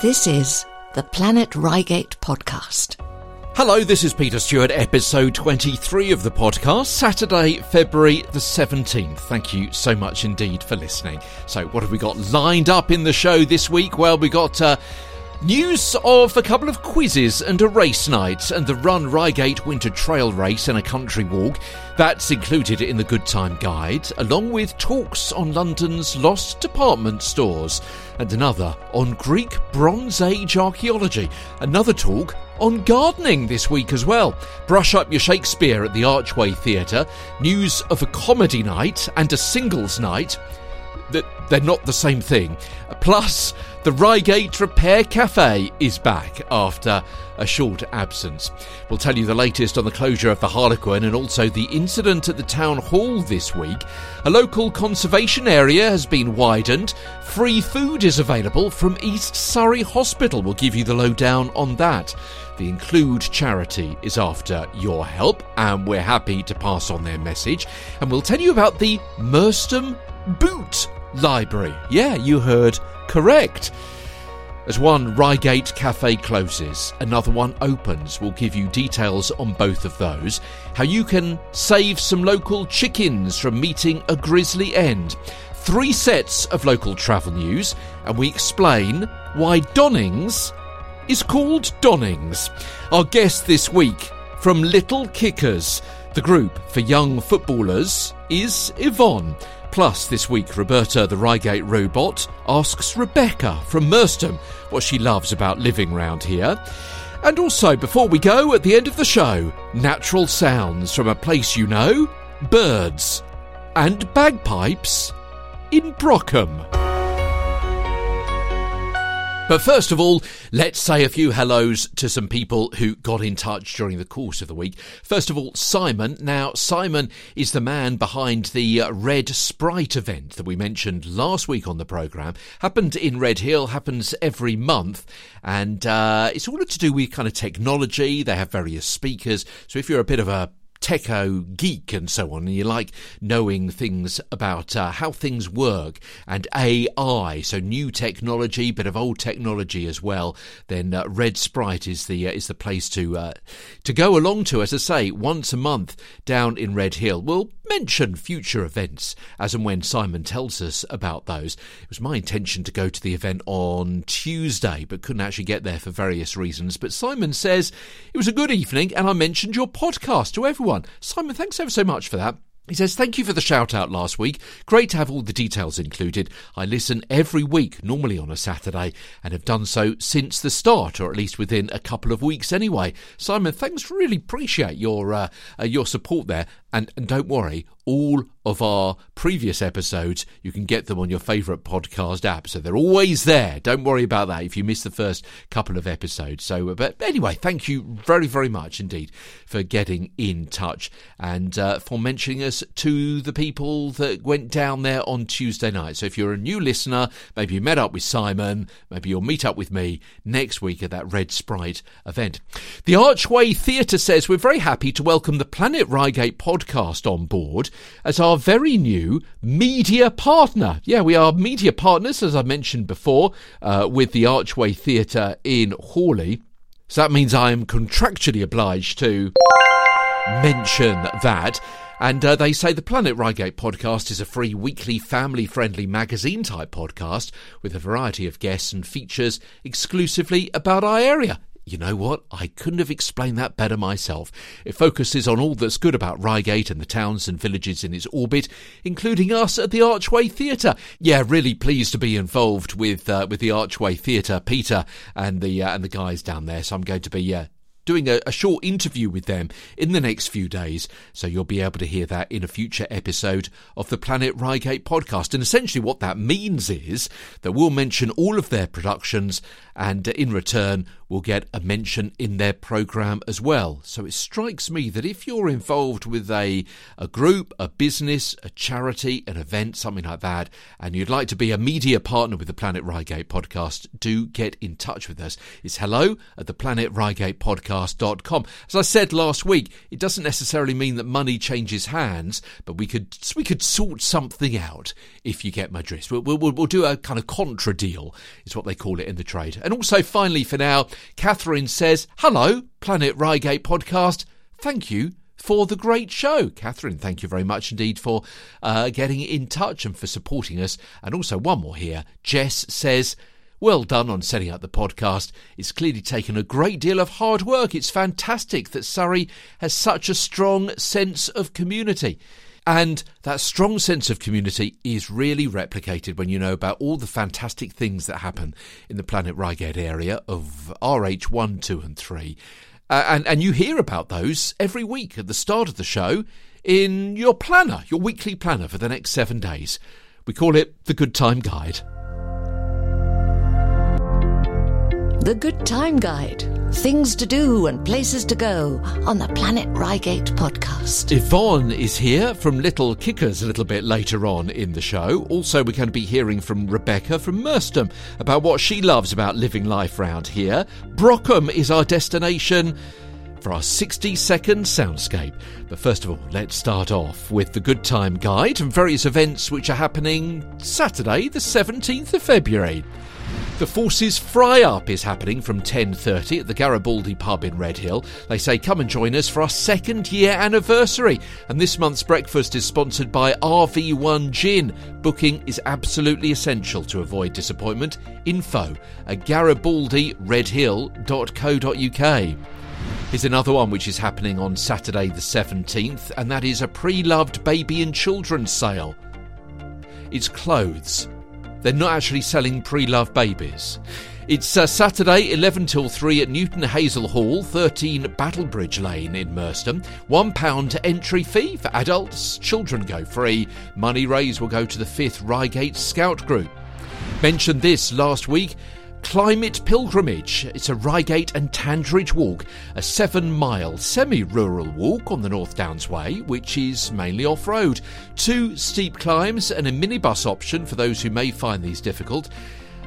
This is the Planet Reigate Podcast. Hello, this is Peter Stewart, episode 23 of the podcast, Saturday, February the 17th. Thank you so much indeed for listening. So what have we got lined up in the show this week? Well, we got news of a couple of quizzes and a race night and the Run Reigate Winter Trail Race and a country walk. That's included in the Good Time Guide, along with talks on London's lost department stores and another on Greek Bronze Age archaeology. Another talk on gardening this week as well. Brush up your Shakespeare at the Archway Theatre. News of a comedy night and a singles night. They're not the same thing. Plus, the Reigate Repair Cafe is back after a short absence. We'll tell you the latest on the closure of the Harlequin and also the incident at the town hall this week. A local conservation area has been widened. Free food is available from East Surrey Hospital. We'll give you the lowdown on that. The Include charity is after your help, and we're happy to pass on their message. And we'll tell you about the Merstham Boot Library. Yeah, you heard correct. As one Reigate cafe closes, another one opens. We'll give you details on both of those. How you can save some local chickens from meeting a grisly end. 3 sets of local travel news, and we explain why Donyngs is called Donyngs. Our guest this week from Little Kickers, the group for young footballers, is Yvonne. Plus, this week, Roberta the Reigate Robot asks Rebecca from Merstham what she loves about living round here. And also, before we go, at the end of the show, natural sounds from a place you know, birds and bagpipes in Brockham. But first of all, let's say a few hellos to some people who got in touch during the course of the week. First of all, Simon. Now, Simon is the man behind the Red Sprite event that we mentioned last week on the programme. Happened in Red Hill, happens every month, and it's all to do with kind of technology. They have various speakers, so if you're a bit of a techo geek and so on, and you like knowing things about how things work and AI, so new technology, bit of old technology as well, then Red Sprite is the place to go along to. As I say, once a month down in Red Hill. We'll mention future events as and when Simon tells us about those. It was my intention to go to the event on Tuesday, but couldn't actually get there for various reasons. But Simon says, it was a good evening, and I mentioned your podcast to everyone. Simon, thanks ever so much for that. He says, thank you for the shout-out last week. Great to have all the details included. I listen every week, normally on a Saturday, and have done so since the start, or at least within a couple of weeks anyway. Simon, thanks. Really appreciate your support there. And don't worry, all of our previous episodes, you can get them on your favourite podcast app. So they're always there. Don't worry about that if you missed the first couple of episodes. So, but anyway, thank you very, very much indeed for getting in touch and for mentioning us to the people that went down there on Tuesday night. So if you're a new listener, maybe you met up with Simon, maybe you'll meet up with me next week at that Red Sprite event. The Archway Theatre says, we're very happy to welcome the Planet Reigate Podcast on board as our very new media partner. Yeah, we are media partners, as I mentioned before, with the Archway Theatre in Hawley. So that means I am contractually obliged to mention that. And they say the Planet Reigate Podcast is a free weekly family-friendly magazine-type podcast with a variety of guests and features exclusively about our area. You know what? I couldn't have explained that better myself. It focuses on all that's good about Reigate and the towns and villages in its orbit, including us at the Archway Theatre. Yeah, really pleased to be involved with the Archway Theatre, Peter and the guys down there. So I'm going to be doing a short interview with them in the next few days, so you'll be able to hear that in a future episode of the Planet Reigate Podcast. And essentially what that means is that we'll mention all of their productions, and in return we'll get a mention in their programme as well. So it strikes me that if you're involved with a group, a business, a charity, an event, something like that, and you'd like to be a media partner with the Planet Reigate Podcast, do get in touch with us. It's hello at the Planet Reigate Podcast podcast.com. As I said last week, it doesn't necessarily mean that money changes hands, but we could sort something out, if you get my drift. We'll do a kind of contra deal, is what they call it in the trade. And also, finally for now, Catherine says, hello, Planet Reigate Podcast. Thank you for the great show. Catherine, thank you very much indeed for getting in touch and for supporting us. And also one more here. Jess says, well done on setting up the podcast. It's clearly taken a great deal of hard work. It's fantastic that Surrey has such a strong sense of community. And that strong sense of community is really replicated when you know about all the fantastic things that happen in the Planet Reigate area of RH1, 2 and 3. And you hear about those every week at the start of the show in your planner, your weekly planner for the next 7 days. We call it the Good Time Guide. The Good Time Guide. Things to do and places to go on the Planet Reigate podcast. Yvonne is here from Little Kickers a little bit later on in the show. Also, we're going to be hearing from Rebecca from Merstham about what she loves about living life round here. Brockham is our destination for our 60-second soundscape. But first of all, let's start off with the Good Time Guide and various events which are happening Saturday, the 17th of February. The Forces Fry-Up is happening from 10:30 at the Garibaldi pub in Red Hill. They say come and join us for our second-year anniversary. And this month's breakfast is sponsored by RV1 Gin. Booking is absolutely essential to avoid disappointment. Info at garibaldiredhill.co.uk. Here's another one which is happening on Saturday the 17th, and that is a pre-loved baby and children's sale. It's clothes. They're not actually selling pre-loved babies. It's Saturday, 11 till 3 at Newton Hazel Hall, 13 Battlebridge Lane in Merstham. £1 entry fee for adults. Children go free. Money raised will go to the 5th Reigate Scout Group. Mentioned this last week. Climate Pilgrimage. It's a Reigate and Tandridge walk, a 7-mile semi-rural walk on the North Downs Way, which is mainly off-road. 2 steep climbs and a minibus option for those who may find these difficult.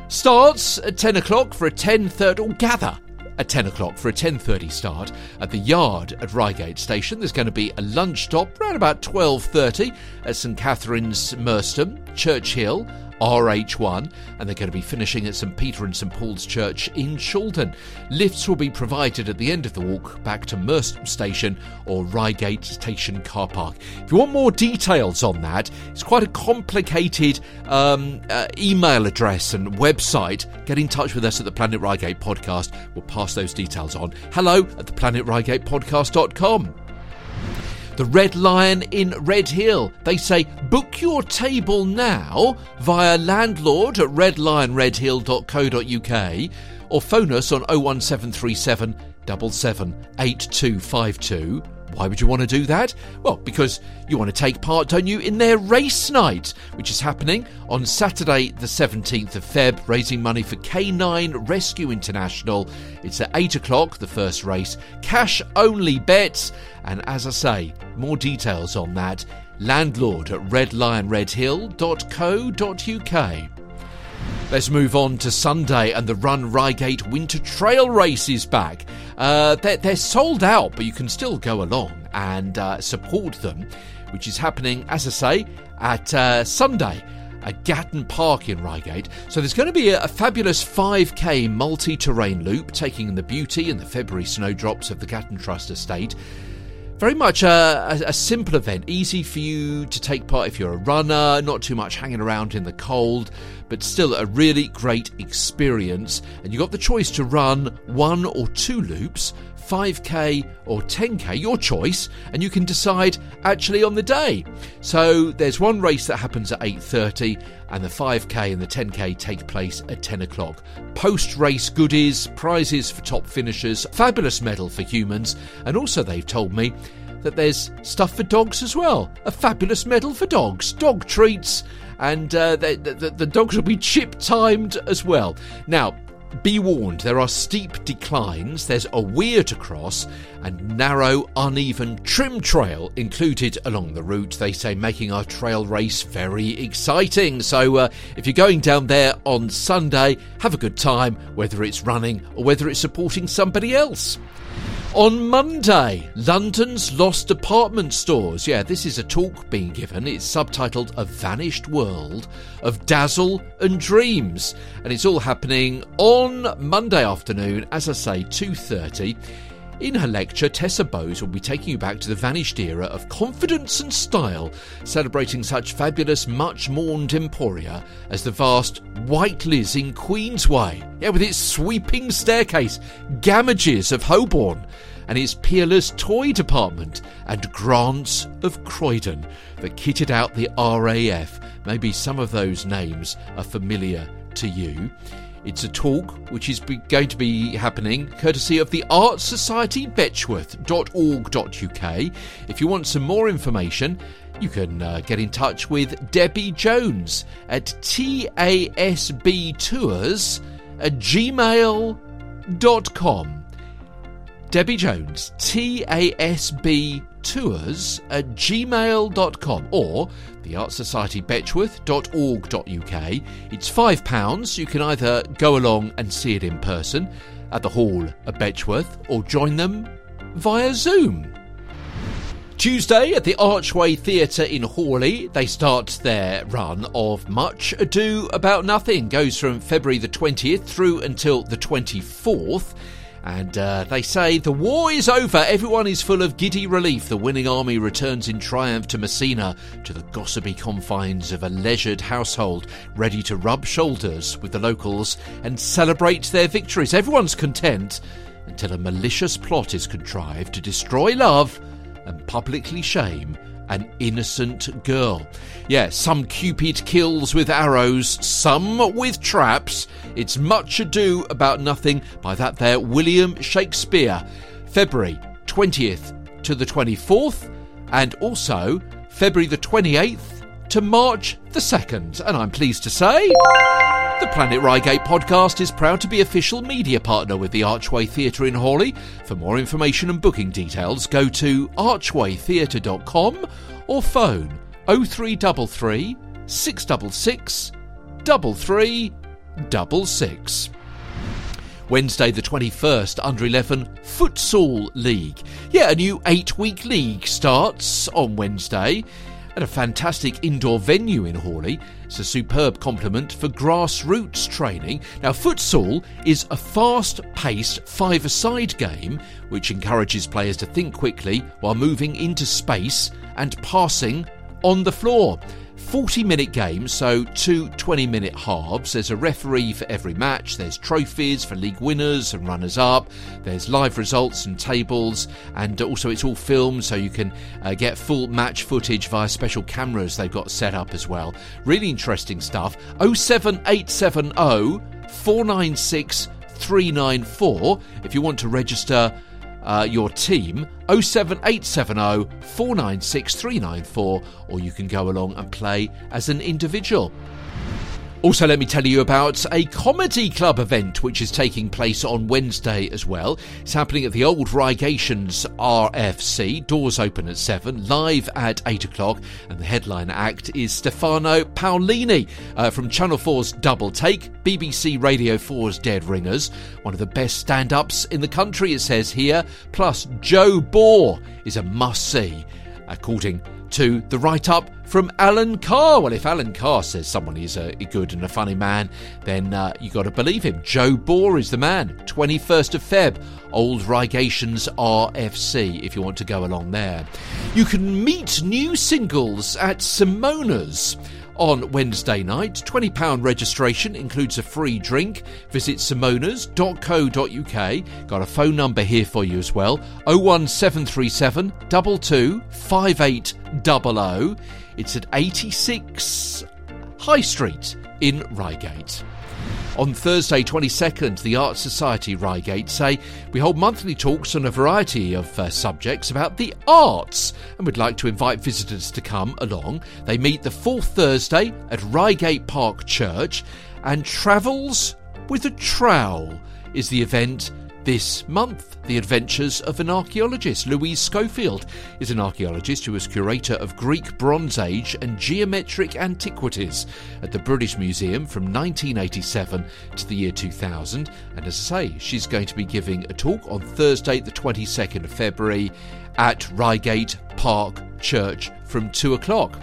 Starts at 10 o'clock for a 10:30, or gather at 10 o'clock for a 10:30 start at the Yard at Reigate Station. There's going to be a lunch stop around about 12:30 at St. Catherine's, Merstham, Church Hill, RH1, and they're going to be finishing at St. Peter and St. Paul's Church in Shulden. Lifts will be provided at the end of the walk back to Merstham Station or Reigate Station car park. If you want more details on that, it's quite a complicated email address and website. Get in touch with us at the Planet Reigate Podcast. We'll pass those details on. Hello at theplanetreigatepodcast.com. The Red Lion in Red Hill. They say book your table now via landlord at redlionredhill.co.uk or phone us on 01737 778252. Why would you want to do that? Well, because you want to take part, don't you, in their race night, which is happening on Saturday the 17th of Feb, raising money for K9 Rescue International. It's at 8 o'clock, the first race. Cash only bets. And as I say, more details on that, landlord at redlionredhill.co.uk. Let's move on to Sunday, and the Run Reigate Winter Trail Race is back. They're sold out, but you can still go along and support them, which is happening, as I say, at Sunday at Gatton Park in Reigate. So there's going to be a fabulous 5k multi-terrain loop taking in the beauty and the February snowdrops of the Gatton Trust estate. Very much a simple event, easy for you to take part if you're a runner, not too much hanging around in the cold, but still a really great experience. And you've got the choice to run 1 or 2 loops, 5k or 10k, your choice, and you can decide actually on the day. So there's one race that happens at 8:30 and the 5k and the 10k take place at 10 o'clock. Post-race goodies, prizes for top finishers, fabulous medal for humans, and also they've told me that there's stuff for dogs as well. A fabulous medal for dogs, dog treats, and the dogs will be chip-timed as well. Now, be warned, there are steep declines, there's a weir to cross, and narrow, uneven trim trail included along the route, they say, making our trail race very exciting. So if you're going down there on Sunday, have a good time, whether it's running or whether it's supporting somebody else. On Monday, London's lost department stores. Yeah, this is a talk being given. It's subtitled A Vanished World of Dazzle and Dreams. And it's all happening on Monday afternoon, as I say, 2:30. In her lecture, Tessa Bowes will be taking you back to the vanished era of confidence and style, celebrating such fabulous, much-mourned emporia as the vast White Liz in Queensway, with its sweeping staircase, Gamages of Holborn, and its peerless toy department, and Grants of Croydon, that kitted out the RAF. Maybe some of those names are familiar to you. It's a talk which is going to be happening courtesy of the Art Society Betchworth.org.uk. If you want some more information, you can get in touch with Debbie Jones at tasbtours@gmail.com. Debbie Jones, tasbtours@gmail.com, or the Art Society Betchworth.org.uk. It's £5. You can either go along and see it in person at the Hall at Betchworth or join them via Zoom. Tuesday at the Archway Theatre in Hawley, they start their run of Much Ado About Nothing. Goes from February the 20th through until the 24th. And they say, the war is over, everyone is full of giddy relief. The winning army returns in triumph to Messina, to the gossipy confines of a leisured household, ready to rub shoulders with the locals and celebrate their victories. Everyone's content until a malicious plot is contrived to destroy love and publicly shame an innocent girl. Some Cupid kills with arrows, some with traps. It's Much Ado About Nothing by that there William Shakespeare. February 20th to the 24th, and also February the 28th to March the 2nd. And I'm pleased to say, the Planet Reigate podcast is proud to be official media partner with the Archway Theatre in Hawley. For more information and booking details, go to archwaytheatre.com or phone 0333 666 3366. Wednesday the 21st, under 11 Futsal League. A new 8-week league starts on Wednesday at a fantastic indoor venue in Hawley. It's a superb complement for grassroots training. Now, futsal is a fast-paced five-a-side game which encourages players to think quickly while moving into space and passing on the floor. 40-minute game, so two 20-minute halves. There's a referee for every match. There's trophies for league winners and runners-up. There's live results and tables. And also it's all filmed, so you can get full match footage via special cameras they've got set up as well. Really interesting stuff. 07870 496 394 if you want to register your team, 07870 496 394, or you can go along and play as an individual. Also, let me tell you about a comedy club event which is taking place on Wednesday as well. It's happening at the Old Reigatians RFC. Doors open at 7, live at 8 o'clock. And the headline act is Stefano Paolini from Channel 4's Double Take, BBC Radio 4's Dead Ringers. One of the best stand-ups in the country, it says here. Plus, Joe Bohr is a must-see, according to the write-up from Alan Carr. Well, if Alan Carr says someone is a good and a funny man, then you got to believe him. Joe Bohr is the man. 21st of Feb, Old Reigatians RFC, if you want to go along there. You can meet new singles at Simona's on Wednesday night. £20 registration includes a free drink. Visit simonas.co.uk. Got a phone number here for you as well. 01737 22 5800. It's at 86 High Street in Reigate. On Thursday 22nd, the Art Society Reigate say, we hold monthly talks on a variety of subjects about the arts, and we'd like to invite visitors to come along. They meet the fourth Thursday at Reigate Park Church, and Travels with a Trowel is the event This month, the adventures of an archaeologist. Louise Schofield is an archaeologist who was curator of Greek Bronze Age and geometric antiquities at the British Museum from 1987 to the year 2000. And as I say, she's going to be giving a talk on Thursday, the 22nd of February at Reigate Park Church from 2 o'clock.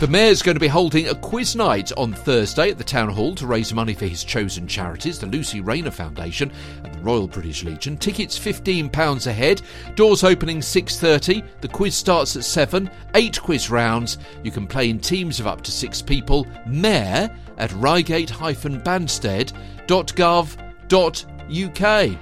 The Mayor's going to be holding a quiz night on Thursday at the Town Hall to raise money for his chosen charities, the Lucy Rayner Foundation and the Royal British Legion. Tickets £15 a head, doors opening 6:30, the quiz starts at 7, 8 quiz rounds. You can play in teams of up to 6 people. Mayor at reigate-banstead.gov.uk.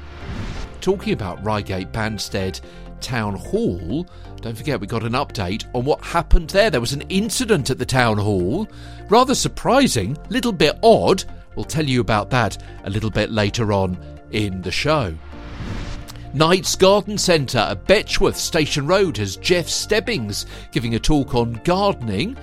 Talking about Reigate Banstead Town Hall, don't forget we got an update on what happened there. There was an incident at the Town Hall, rather surprising, little bit odd. We'll tell you about that a little bit later on in the show. Knight's Garden Centre at Betchworth Station Road has Jeff Stebbings giving a talk on gardening.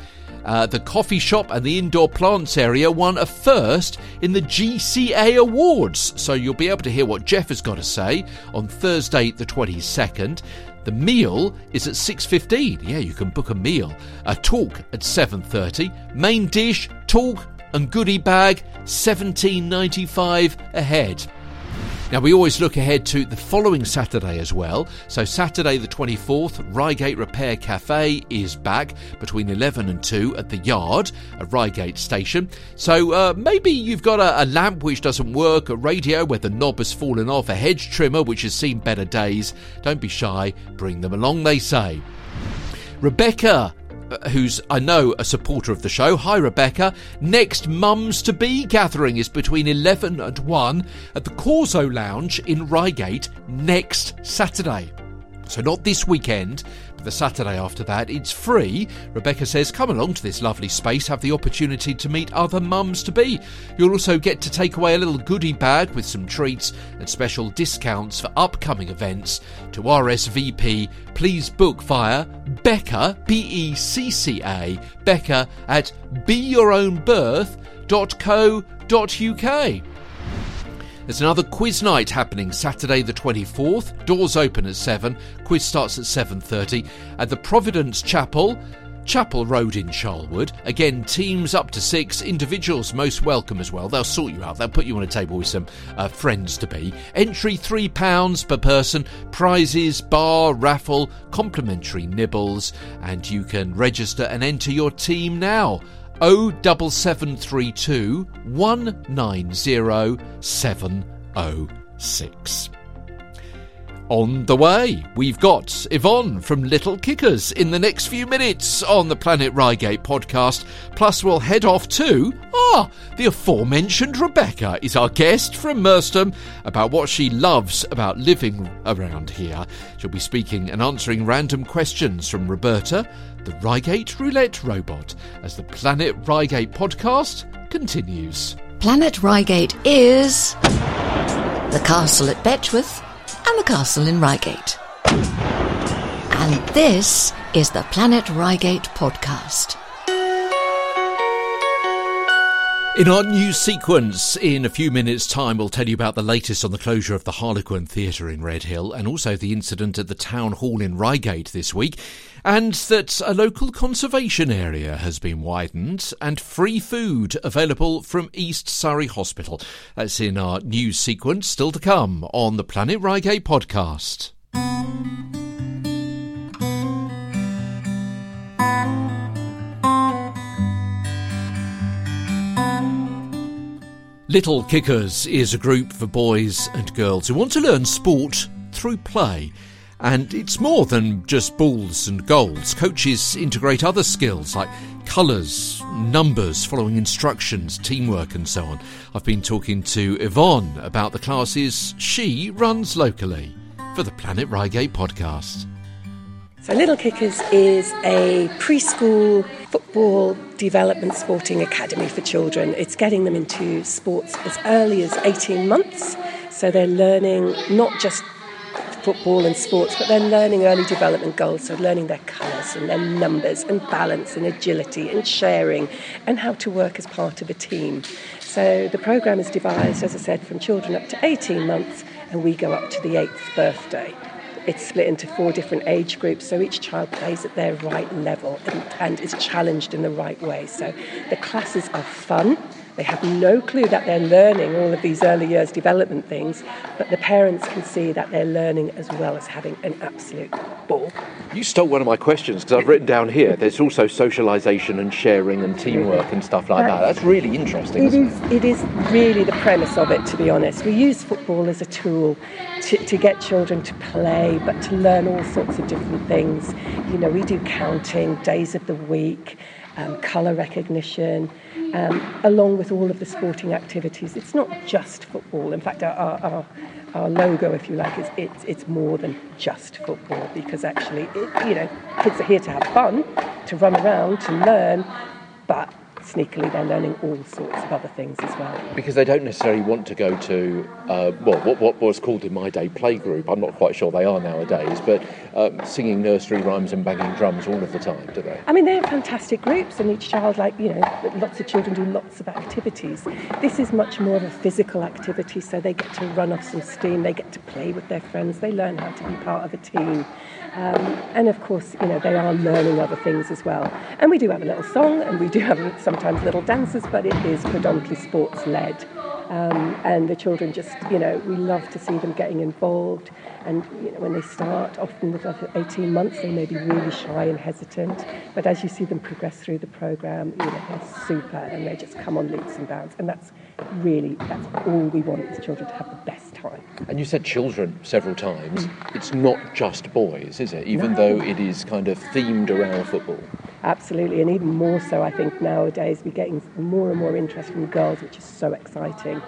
The coffee shop and the indoor plants area won a first in the GCA Awards. So you'll be able to hear what Jeff has got to say on Thursday the 22nd. The meal is at 6:15. Yeah, you can book a meal. A talk at 7:30. Main dish, talk and goodie bag, £17.95 a head. Now, we always look ahead to the following Saturday as well. So Saturday the 24th, Reigate Repair Cafe is back between 11 and 2 at the Yard at Reigate Station. So maybe you've got a lamp which doesn't work, a radio where the knob has fallen off, a hedge trimmer which has seen better days. Don't be shy, bring them along, they say. Rebecca, who's, I know, a supporter of the show. Hi, Rebecca. Next Mums-to-Be gathering is between 11 and 1 at the Corso Lounge in Reigate next Saturday. So not this weekend, but the Saturday after that. It's free. Rebecca says, come along to this lovely space, have the opportunity to meet other mums-to-be. You'll also get to take away a little goodie bag with some treats and special discounts for upcoming events. To RSVP, please book via Becca, B-E-C-C-A, Becca at beyourownbirth.co.uk. There's another quiz night happening Saturday the 24th. Doors open at 7. Quiz starts at 7:30 at the Providence Chapel, Chapel Road in Charlwood. Again, teams up to 6, individuals most welcome as well. They'll sort you out. They'll put you on a table with some friends-to-be. Entry £3 per person. Prizes, bar, raffle, complimentary nibbles. And you can register and enter your team now. 07732 190 706. On the way, we've got Yvonne from Little Kickers in the next few minutes on the Planet Reigate podcast. Plus, we'll head off to, the aforementioned Rebecca is our guest from Merstham about what she loves about living around here. She'll be speaking and answering random questions from Roberta, the Reigate Roulette Robot, as the Planet Reigate podcast continues. Planet Reigate is the castle at Betchworth, and the castle in Reigate. And this is the Planet Reigate podcast. In our new sequence, in a few minutes' time, we'll tell you about the latest on the closure of the Harlequin Theatre in Red Hill and also the incident at the Town Hall in Reigate this week, and that a local conservation area has been widened and free food available from East Surrey Hospital. That's in our new sequence, still to come on the Planet Reigate podcast. Little Kickers is a group for boys and girls who want to learn sport through play. And it's more than just balls and goals. Coaches integrate other skills like colours, numbers, following instructions, teamwork and so on. I've been talking to Yvonne about the classes she runs locally for the Planet Reigate podcast. So Little Kickers is a preschool football development sporting academy for children. It's getting them into sports as early as 18 months. So they're learning not just football and sports, but they're learning early development goals. So learning their colours and their numbers and balance and agility and sharing and how to work as part of a team. So the programme is devised, as I said, from children up to 18 months and we go up to the 8th birthday. It's split into 4 different age groups, so each child plays at their right level and is challenged in the right way. So the classes are fun. They have no clue that they're learning all of these early years development things, but the parents can see that they're learning as well as having an absolute ball. You stole one of my questions, because I've written down here, there's also socialisation and sharing and teamwork and stuff like that. That's really interesting, isn't it? It is really the premise of it, to be honest. We use football as a tool to get children to play, but to learn all sorts of different things. You know, we do counting, days of the week, colour recognition, along with all of the sporting activities. It's not just football. In fact, our logo, if you like, is it's more than just football, because actually, kids are here to have fun, to run around, to learn, but sneakily they're learning all sorts of other things as well. Because they don't necessarily want to go to, what was called in my day playgroup. I'm not quite sure they are nowadays, but singing nursery rhymes and banging drums all of the time, do they? I mean, they're fantastic groups, and each child, lots of children do lots of activities. This is much more of a physical activity, so they get to run off some steam, they get to play with their friends, they learn how to be part of a team. And of course, they are learning other things as well. And we do have a little song, and we do have sometimes little dances, but it is predominantly sports-led. And the children just, we love to see them getting involved. And when they start, often with 18 months, they may be really shy and hesitant. But as you see them progress through the programme, they're super, and they just come on leaps and bounds. And that's all we want, is children to have the best time. And you said children several times. Mm. It's not just boys, is it? Even though it is kind of themed around football. Absolutely, and even more so, I think, nowadays. We're getting more and more interest from girls, which is so exciting.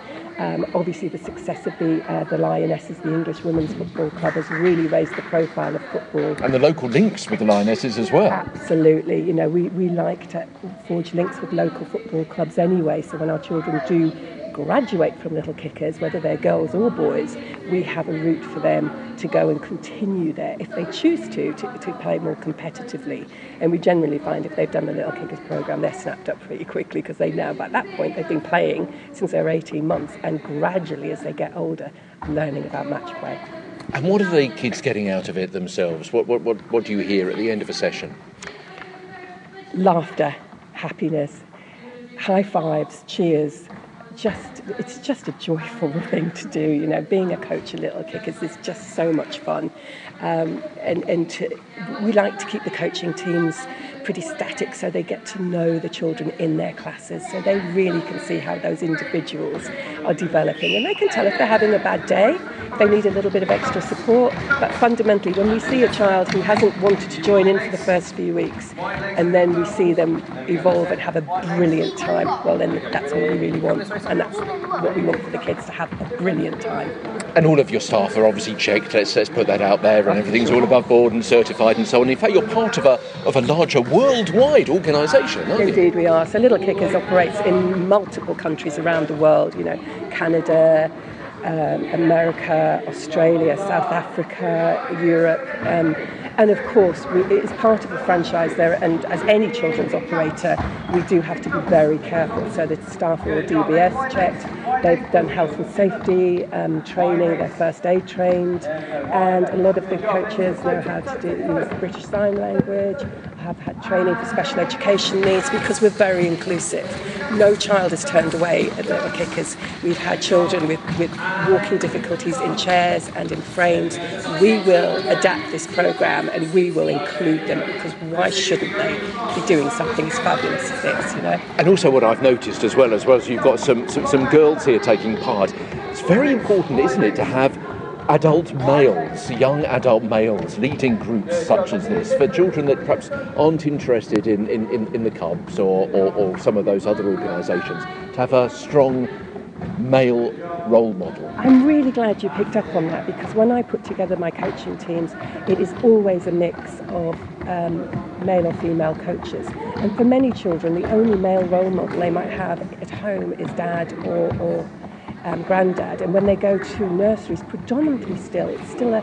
Obviously, the success of the Lionesses, the English Women's Football Club, has really raised the profile of football. And the local links with the Lionesses as well. Absolutely. We like to forge links with local football clubs anyway, so when our children do graduate from Little Kickers, whether they're girls or boys, we have a route for them to go and continue there, if they choose to play more competitively. And we generally find, if they've done the Little Kickers programme, they're snapped up pretty quickly, because they know, by that point, they've been playing since they're 18 months, and gradually, as they get older, learning about match play. And what are the kids getting out of it themselves? What do you hear at the end of a session? Laughter, happiness, high fives, cheers. It's just a joyful thing to do. Being a coach at Little Kickers is just so much fun. We like to keep the coaching teams pretty static, so they get to know the children in their classes, so they really can see how those individuals are developing, and they can tell if they're having a bad day, if they need a little bit of extra support. But fundamentally, when we see a child who hasn't wanted to join in for the first few weeks, and then we see them evolve and have a brilliant time, well, then that's what we really want, and that's what we want for the kids, to have a brilliant time. And all of your staff are obviously checked, let's put that out there, and everything's all above board and certified and so on. In fact, you're part of a larger worldwide organisation, aren't you? Indeed we are. So Little Kickers operates in multiple countries around the world, Canada, America, Australia, South Africa, Europe, and of course it's part of a franchise there, and as any children's operator, we do have to be very careful. So the staff are all DBS checked, they've done health and safety training, they're first aid trained, and a lot of the coaches know how to do British Sign Language, have had training for special education needs, because we're very inclusive. No child is turned away at Little Kickers. We've had children with walking difficulties in chairs and in frames. We will adapt this programme and we will include them, because why shouldn't they be doing something as fabulous as this, And also what I've noticed as well as you've got some girls here taking part. It's very important, isn't it, to have young adult males leading groups such as this for children that perhaps aren't interested in the Cubs or some of those other organisations, to have a strong male role model. I'm really glad you picked up on that, because when I put together my coaching teams, it is always a mix of male or female coaches, and for many children the only male role model they might have at home is dad or granddad, and when they go to nurseries, predominantly still, it's still a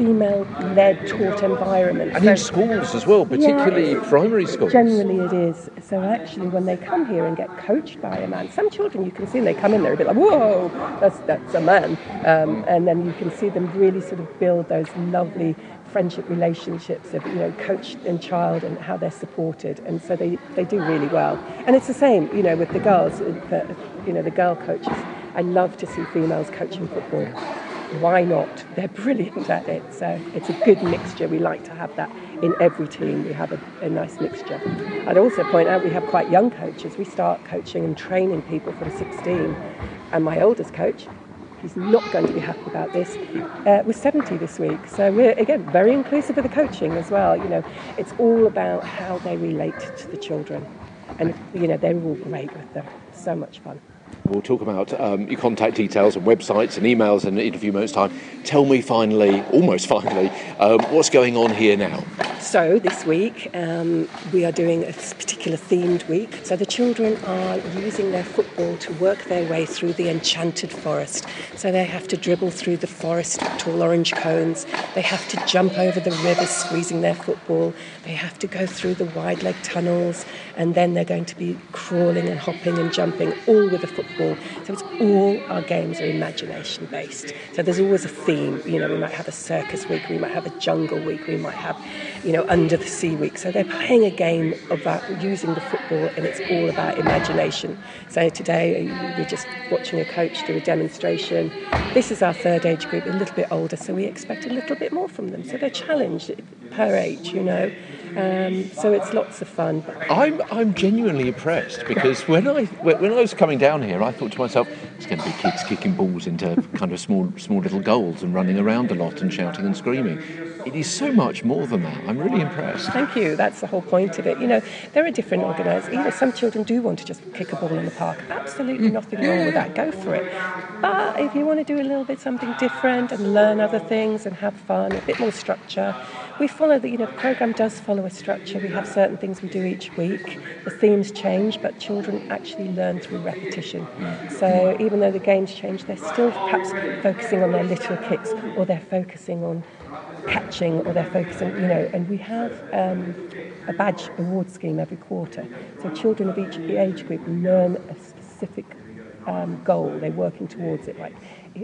female-led taught environment. And so, in schools as well, particularly primary schools. Generally it is. So actually when they come here and get coached by a man, some children you can see they come in there a bit like, whoa, that's a man. And then you can see them really sort of build those lovely friendship relationships of, you know, coach and child and how they're supported, and so they do really well. And it's the same, you know, with the girls, you know, the girl coaches. I love to see females coaching football. Why not? They're brilliant at it, so it's a good mixture. We like to have that in every team. We have a nice mixture. I'd also point out we have quite young coaches. We start coaching and training people from 16, and my oldest coach, he's not going to be happy about this, we're 70 this week. So we're, again, very inclusive of the coaching as well. You know, it's all about how they relate to the children. And, you know, they're all great with them. So much fun. We'll talk about your contact details and websites and emails and interview most time. Tell me finally, almost finally, what's going on here now? So this week we are doing a particular themed week. So the children are using their football to work their way through the enchanted forest. So they have to dribble through the forest with tall orange cones. They have to jump over the river squeezing their football. They have to go through the wide leg tunnels. And then they're going to be crawling and hopping and jumping, all with a football. So it's all our games are imagination based. So there's always a theme. You know, we might have a circus week. We might have a jungle week. We might have, you know, under the sea week. So they're playing a game about using the football, and it's all about imagination. So today we're just watching a coach do a demonstration. This is our third age group, a little bit older, so we expect a little bit more from them. So they're challenged per age, you know. So it's lots of fun. I'm genuinely impressed, because when I was coming down here, I thought to myself, it's going to be kids kicking balls into kind of small little goals and running around a lot and shouting and screaming. It is so much more than that. I'm really impressed. Thank you. That's the whole point of it. You know, there are different organisers. You know, some children do want to just kick a ball in the park. Absolutely nothing wrong with that. Go for it. But if you want to do a little bit something different and learn other things and have fun, a bit more structure, we follow the, you know, the programme does follow a structure. We have certain things we do each week. The themes change, but children actually learn through repetition. So even though the games change, they're still perhaps focusing on their little kicks, or they're focusing on catching, or they're focusing, you know, and we have a badge award scheme every quarter. So children of each age group learn a specific goal. They're working towards it, like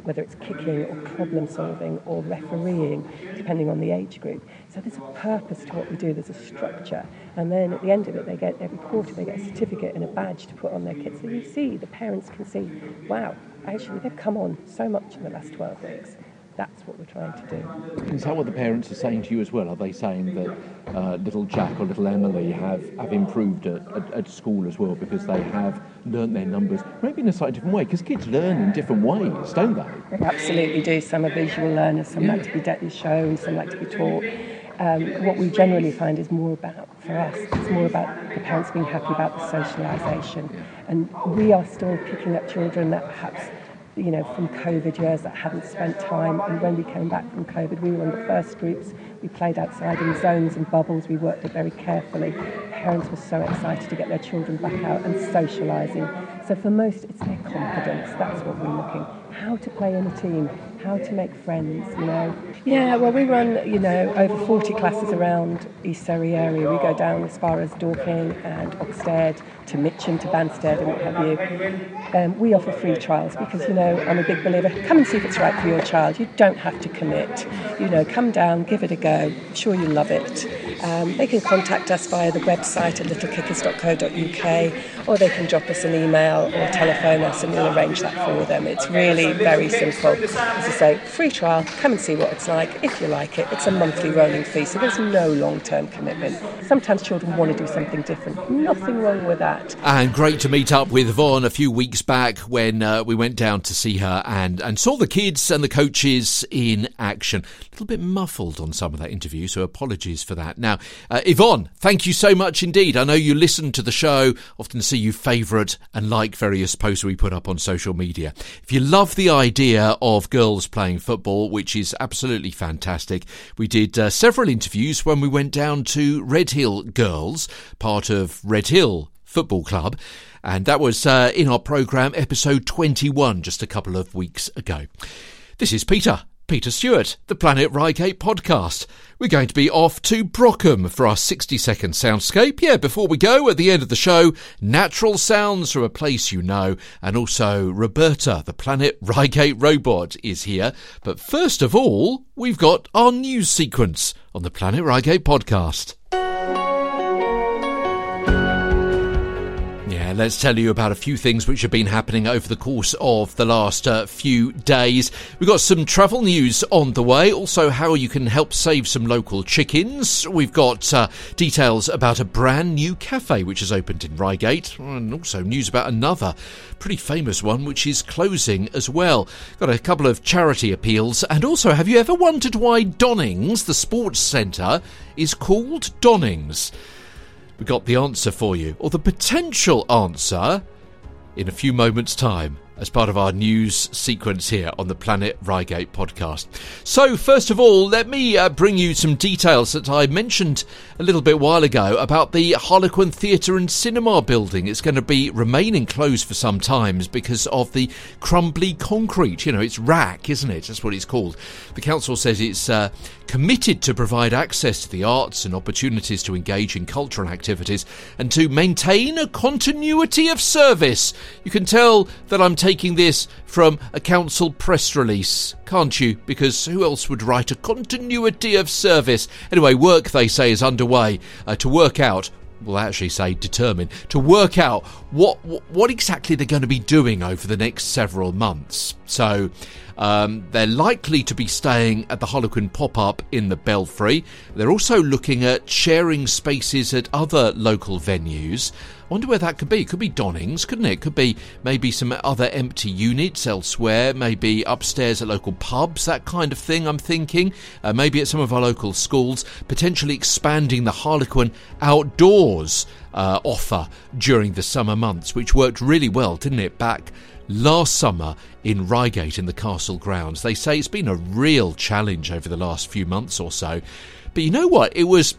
whether it's kicking or problem solving or refereeing, depending on the age group. So there's a purpose to what we do, there's a structure. And then at the end of it, they get, every quarter, they get a certificate and a badge to put on their kids. So you see, the parents can see, wow, actually they've come on so much in the last 12 weeks. That's what we're trying to do. And so what the parents are saying to you as well, are they saying that little Jack or little Emily have improved at school as well, because they have learnt their numbers, maybe in a slightly different way, because kids learn in different ways, don't they? They absolutely do. Some are visual learners, some like to be shown, some like to be taught. What we generally find is more about, for us, it's more about the parents being happy about the socialisation. And we are still picking up children that perhaps, you know, from COVID years that hadn't spent time. And when we came back from COVID, we were one of the first groups. We played outside in zones and bubbles. We worked it very carefully. Parents were so excited to get their children back out and socialising. So for most, it's their confidence. That's what we're looking. How to play in a team, how to make friends, you know. Yeah, well, we run, you know, over 40 classes around East Surrey area. We go down as far as Dorking and Oxted to Mitcham to Banstead and what have you. We offer free trials because, you know, I'm a big believer. Come and see if it's right for your child. You don't have to commit. You know, come down, give it a go. I'm sure you'll love it. They can contact us via the website at littlekickers.co.uk, or they can drop us an email or telephone us and we'll arrange that for them. It's really very simple. As I say, free trial, come and see what it's like. If you like it, it's a monthly rolling fee, so there's no long-term commitment. Sometimes children want to do something different. Nothing wrong with that. And great to meet up with Yvonne a few weeks back when we went down to see her and saw the kids and the coaches in action. A little bit muffled on some of that interview, so apologies for that. Now, Yvonne, thank you so much indeed. I know you listen to the show, often see you favourite and like various posts we put up on social media. If you love the idea of girls playing football, which is absolutely fantastic, we did several interviews when we went down to Red Hill Girls, part of Red Hill Football Club. And that was in our programme, episode 21, just a couple of weeks ago. This is Peter. Peter Stewart, the Planet Reigate Podcast. We're going to be off to Brockham for our 60-second soundscape. Yeah, before we go, at the end of the show, natural sounds from a place you know, and also Roberta, the Planet Reigate Robot, is here. But first of all, we've got our news sequence on the Planet Reigate Podcast. Let's tell you about a few things which have been happening over the course of the last few days. We've got some travel news on the way, also how you can help save some local chickens. We've got details about a brand new cafe which has opened in Reigate, and also news about another pretty famous one which is closing as well. Got a couple of charity appeals, and also, have you ever wondered why Donyngs, the sports centre, is called Donyngs? We got the answer for you, or the potential answer, in a few moments' time as part of our news sequence here on the Planet Reigate Podcast. So, first of all, let me bring you some details that I mentioned a little bit while ago about the Harlequin Theatre and Cinema building. It's going to be remaining closed for some time because of the crumbly concrete. You know, it's rack, isn't it? That's what it's called. The council says it's committed to provide access to the arts and opportunities to engage in cultural activities and to maintain a continuity of service. You can tell that I'm taking this from a council press release, can't you? Because who else would write a continuity of service? Anyway, work, they say, is underway to work out, well, actually say determine, to work out what exactly they're going to be doing over the next several months. So they're likely to be staying at the Harlequin pop-up in the Belfry. They're also looking at sharing spaces at other local venues. I wonder where that could be. It could be Donyngs, couldn't it? It could be maybe some other empty units elsewhere, maybe upstairs at local pubs, that kind of thing, I'm thinking. Maybe at some of our local schools, potentially expanding the Harlequin outdoors offer during the summer months, which worked really well, didn't it, back last summer in Reigate in the castle grounds. They say it's been a real challenge over the last few months or so. But you know what? It was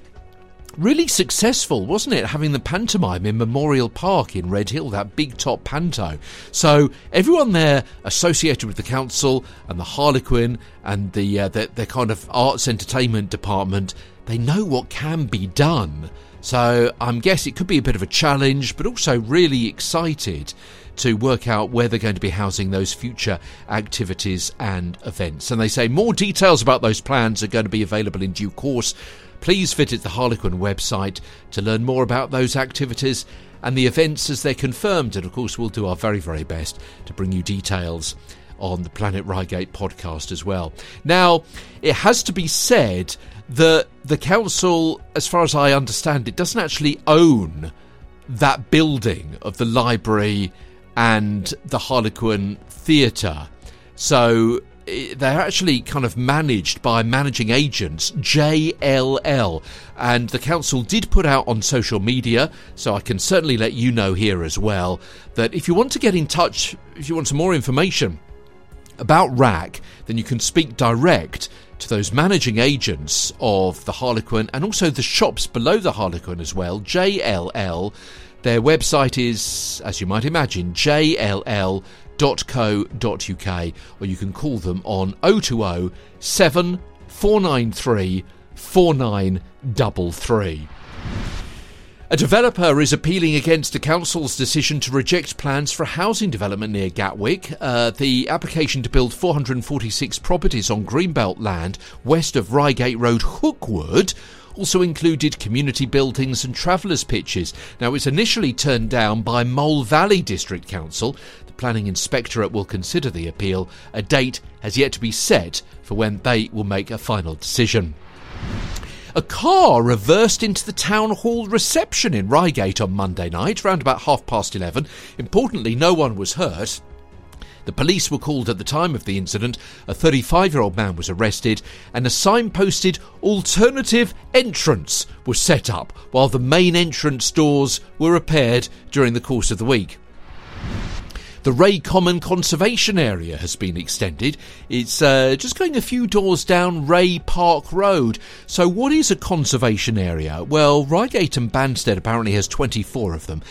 really successful, wasn't it, having the pantomime in Memorial Park in Red Hill, that big top panto. So everyone there associated with the council and the Harlequin and their kind of arts entertainment department, they know what can be done. So I'm guessing it could be a bit of a challenge, but also really excited to work out where they're going to be housing those future activities and events. And they say more details about those plans are going to be available in due course. Please visit the Harlequin website to learn more about those activities and the events as they're confirmed. And of course, we'll do our very, very best to bring you details on the Planet Reigate Podcast as well. Now, it has to be said that the council, as far as I understand it, doesn't actually own that building of the library and the Harlequin Theatre. So they're actually kind of managed by managing agents, JLL, and the council did put out on social media, so I can certainly let you know here as well, that if you want to get in touch, if you want some more information about RAC, then you can speak direct to those managing agents of the Harlequin and also the shops below the Harlequin as well, JLL. Their website is, as you might imagine, jll.co.uk, or you can call them on 020 7 493 4933. A developer is appealing against the council's decision to reject plans for a housing development near Gatwick. The application to build 446 properties on Greenbelt land west of Reigate Road, Hookwood, also included community buildings and travellers' pitches. Now, it's initially turned down by Mole Valley District Council. The Planning Inspectorate will consider the appeal. A date has yet to be set for when they will make a final decision. A car reversed into the town hall reception in Reigate on Monday night, around about 11:30. Importantly, no one was hurt. The police were called at the time of the incident. A 35-year-old man was arrested and a signposted alternative entrance was set up while the main entrance doors were repaired during the course of the week. The Ray Common Conservation Area has been extended. It's just going a few doors down Ray Park Road. So what is a conservation area? Well, Reigate and Banstead apparently has 24 of them.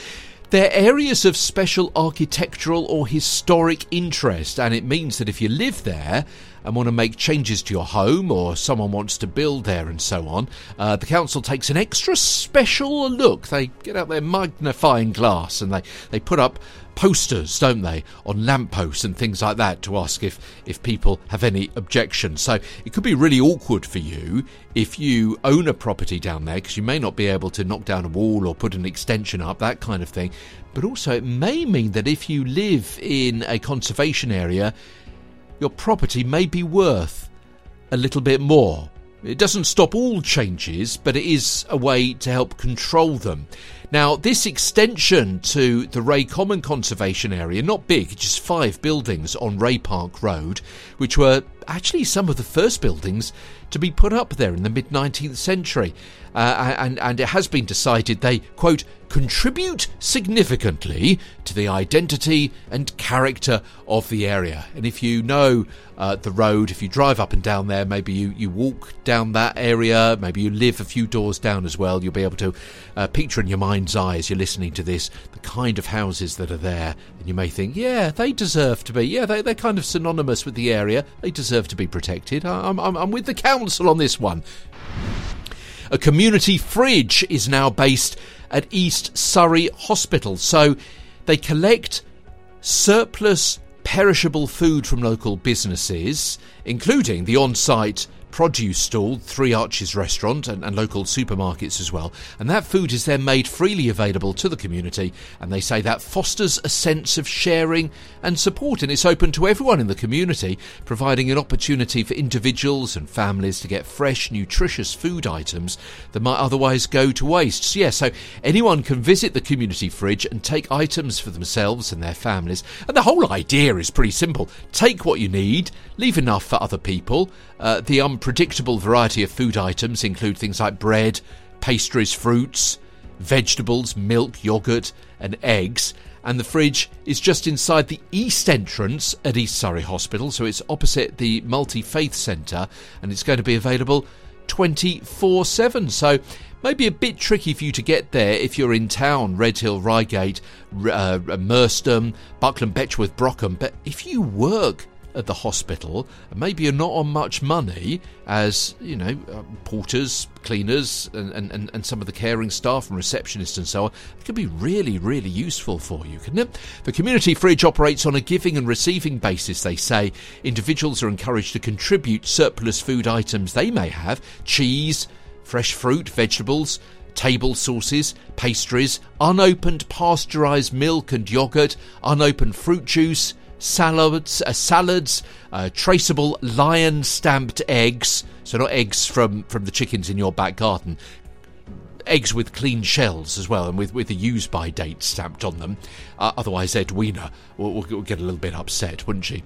They're areas of special architectural or historic interest, and it means that if you live there and want to make changes to your home, or someone wants to build there and so on, the council takes an extra special look. They get out their magnifying glass and they put up posters, don't they, on lampposts and things like that to ask if people have any objections. So it could be really awkward for you if you own a property down there, because you may not be able to knock down a wall or put an extension up, that kind of thing. But also it may mean that if you live in a conservation area, your property may be worth a little bit more. It doesn't stop all changes, but it is a way to help control them. Now, this extension to the Ray Common Conservation Area, not big, just 5 buildings on Ray Park Road, which were actually some of the first buildings to be put up there in the mid-19th century. And it has been decided they, quote, contribute significantly to the identity and character of the area. And if you know the road, if you drive up and down there, maybe you walk down that area, maybe you live a few doors down as well, you'll be able to picture in your mind's eye as you're listening to this the kind of houses that are there. And you may think, yeah, they deserve to be. Yeah, they're kind of synonymous with the area. They deserve to be protected. I'm with the council on this one. A community fridge is now based at East Surrey Hospital. So they collect surplus perishable food from local businesses, including the on-site produce stall, Three Arches Restaurant, and local supermarkets as well. And that food is then made freely available to the community, and they say that fosters a sense of sharing and support, and it's open to everyone in the community, providing an opportunity for individuals and families to get fresh, nutritious food items that might otherwise go to waste. So, yeah, so anyone can visit the community fridge and take items for themselves and their families. And the whole idea is pretty simple. Take what you need, leave enough for other people. The unpredictable variety of food items include things like bread, pastries, fruits, vegetables, milk, yoghurt and eggs. And the fridge is just inside the east entrance at East Surrey Hospital, so it's opposite the Multi-Faith Centre, and it's going to be available 24/7. So maybe a bit tricky for you to get there if you're in town, Red Hill, Reigate, Merstham, Buckland, Betchworth, Brockham. But if you work at the hospital, and maybe you're not on much money as, you know, porters, cleaners and some of the caring staff and receptionists and so on, it could be really, really useful for you, couldn't it? The community fridge operates on a giving and receiving basis, they say. Individuals are encouraged to contribute surplus food items they may have: cheese, fresh fruit, vegetables, table sauces, pastries, unopened pasteurised milk and yoghurt, unopened fruit juice, salads, traceable lion stamped eggs, so not eggs from the chickens in your back garden, eggs with clean shells as well, and with the use by date stamped on them, otherwise Edwina will get a little bit upset, wouldn't she?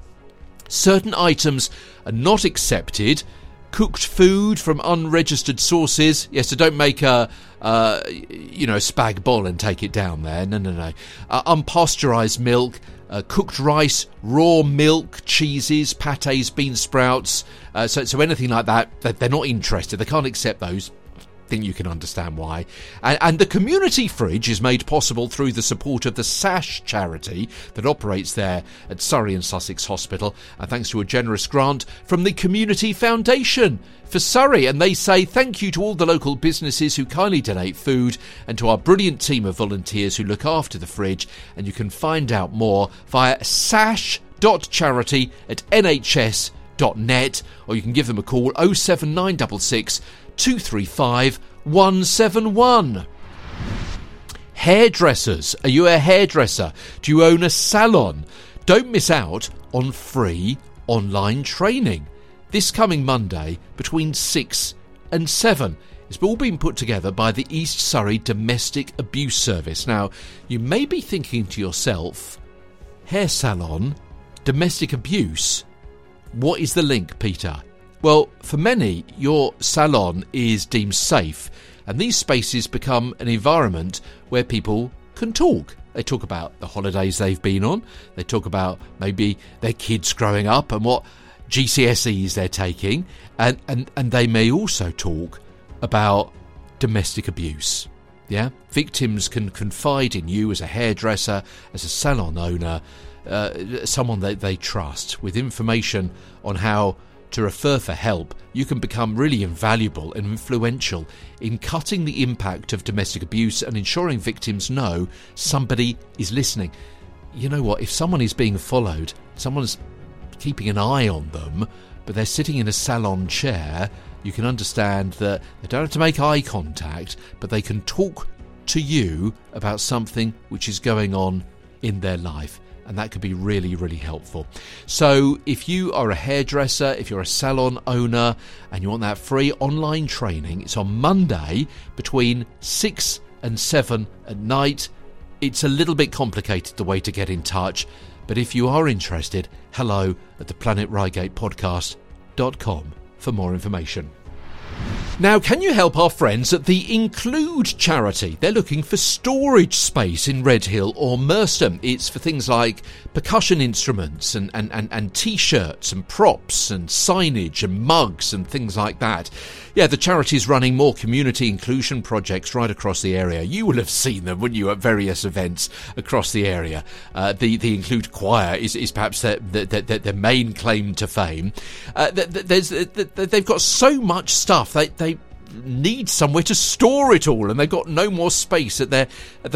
Certain items are not accepted: cooked food from unregistered sources. Yes, so don't make a spag bol and take it down there. No. Unpasteurised milk, cooked rice, raw milk, cheeses, pâtés, bean sprouts. So anything like that, they're not interested. They can't accept those. I think you can understand why. And the community fridge is made possible through the support of the SASH charity that operates there at Surrey and Sussex Hospital, and thanks to a generous grant from the Community Foundation for Surrey. And they say thank you to all the local businesses who kindly donate food, and to our brilliant team of volunteers who look after the fridge. And you can find out more via sash.charity@nhs.net, or you can give them a call 07966 235 171. Hairdressers. Are you a hairdresser? Do you own a salon? Don't miss out on free online training this coming Monday between 6 and 7. It's all been put together by the East Surrey Domestic Abuse Service. Now, you may be thinking to yourself, hair salon, domestic abuse, what is the link, Peter? Well, for many, your salon is deemed safe, and these spaces become an environment where people can talk. They talk about the holidays they've been on. They talk about maybe their kids growing up and what GCSEs they're taking. And they may also talk about domestic abuse. Yeah? Victims can confide in you as a hairdresser, as a salon owner, someone that they trust with information on how to refer for help, you can become really invaluable and influential in cutting the impact of domestic abuse and ensuring victims know somebody is listening. You know what? If someone is being followed, someone's keeping an eye on them, but they're sitting in a salon chair, you can understand that they don't have to make eye contact, but they can talk to you about something which is going on in their life. And that could be really, really helpful. So if you are a hairdresser, if you're a salon owner and you want that free online training, it's on Monday between 6 and 7 at night. It's a little bit complicated the way to get in touch. But if you are interested, hello at the planetreigatepodcast.com for more information. Now, can you help our friends at the Include charity? They're looking for storage space in Red Hill or Merstham. It's for things like percussion instruments and T-shirts and props and signage and mugs and things like that. Yeah, the charity's running more community inclusion projects right across the area. You will have seen them, wouldn't you, at various events across the area. The Include Choir is perhaps their main claim to fame. They've got so much stuff. They need somewhere to store it all, and they've got no more space at the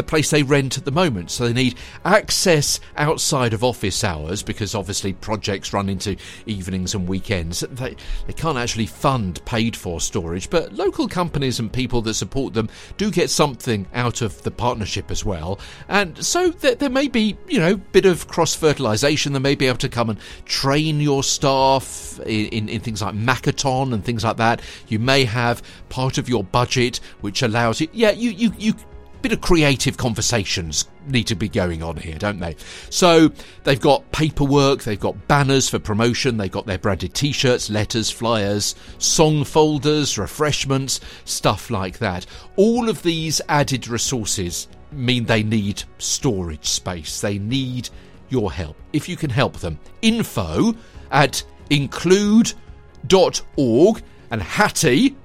place they rent at the moment, so they need access outside of office hours, because obviously projects run into evenings and weekends. They can't actually fund paid for storage, but local companies and people that support them do get something out of the partnership as well, and so there may be, you know, a bit of cross-fertilisation. They may be able to come and train your staff in things like Macathon and things like that. You may have part of your budget which allows it. Yeah, you bit of creative conversations need to be going on here, don't they? So they've got paperwork, they've got banners for promotion, they've got their branded T-shirts, letters, flyers, song folders, refreshments, stuff like that. All of these added resources mean they need storage space. They need your help. If you can help them, info@include.org. and Hattie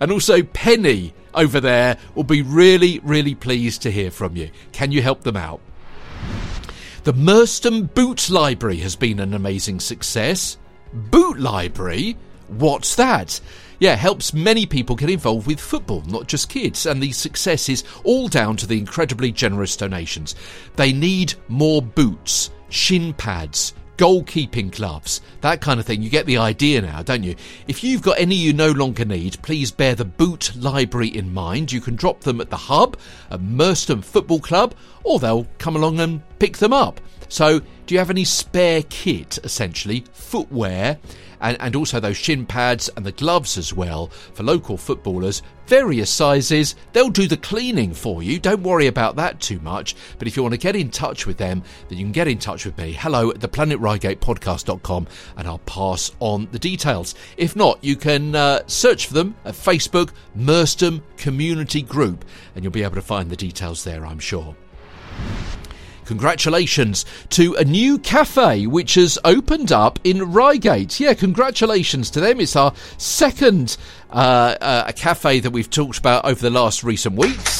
and also Penny over there will be really, really pleased to hear from you. Can you help them out? The Merstham Boot Library has been an amazing success. Boot Library? What's that? Yeah, helps many people get involved with football, not just kids. And the success is all down to the incredibly generous donations. They need more boots, shin pads, goalkeeping gloves, that kind of thing. You get the idea now, don't you? If you've got any you no longer need, please bear the Boot Library in mind. You can drop them at the hub at Merstham Football Club, or they'll come along and pick them up. So do you have any spare kit, essentially, footwear, and also those shin pads and the gloves as well for local footballers, various sizes? They'll do the cleaning for you. Don't worry about that too much. But if you want to get in touch with them, then you can get in touch with me. Hello at theplanetreigatepodcast.com, and I'll pass on the details. If not, you can search for them at Facebook, Merstham Community Group, and you'll be able to find the details there, I'm sure. Congratulations to a new cafe which has opened up in Reigate. Yeah, congratulations to them. It's our second cafe that we've talked about over the last recent weeks.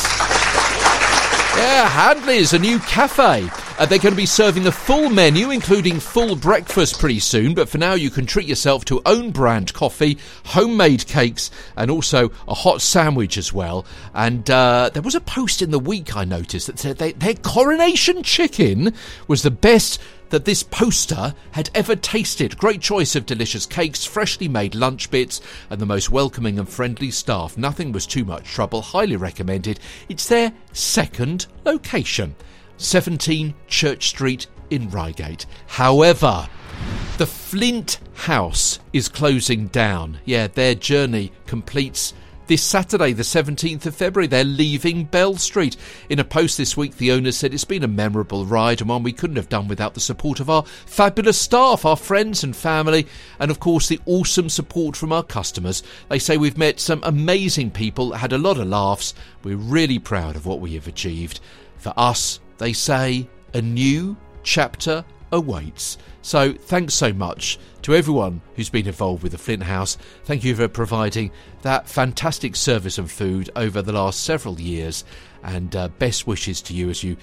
Yeah, Handley's, a new cafe. They're going to be serving a full menu, including full breakfast pretty soon. But for now, you can treat yourself to own brand coffee, homemade cakes, and also a hot sandwich as well. And there was a post in the week I noticed that said their coronation chicken was the best that this poster had ever tasted. Great choice of delicious cakes, freshly made lunch bits, and the most welcoming and friendly staff. Nothing was too much trouble. Highly recommended. It's their second location, 17 Church Street in Reigate. However, the Flint House is closing down. Yeah, their journey completes this Saturday, the 17th of February. They're leaving Bell Street. In a post this week, the owner said, "It's been a memorable ride and one we couldn't have done without the support of our fabulous staff, our friends and family, and of course the awesome support from our customers. They say we've met some amazing people, had a lot of laughs. We're really proud of what we have achieved. For us," they say, "a new chapter awaits. So thanks so much to everyone who's been involved with the Flint House. Thank you for providing that fantastic service and food over the last several years, and best wishes to you as you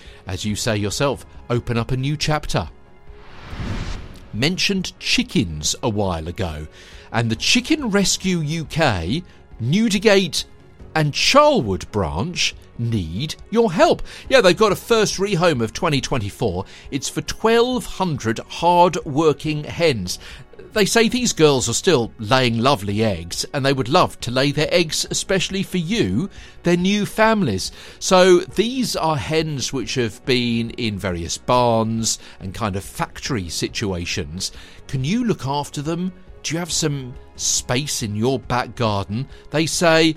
say yourself, open up a new chapter. Mentioned chickens a while ago, and the Chicken Rescue UK, Newdigate and Charlwood branch need your help. Yeah, they've got a first rehome of 2024. It's for 1,200 hard-working hens. They say these girls are still laying lovely eggs, and they would love to lay their eggs, especially for you, their new families. So these are hens which have been in various barns and kind of factory situations. Can you look after them? Do you have some space in your back garden? They say,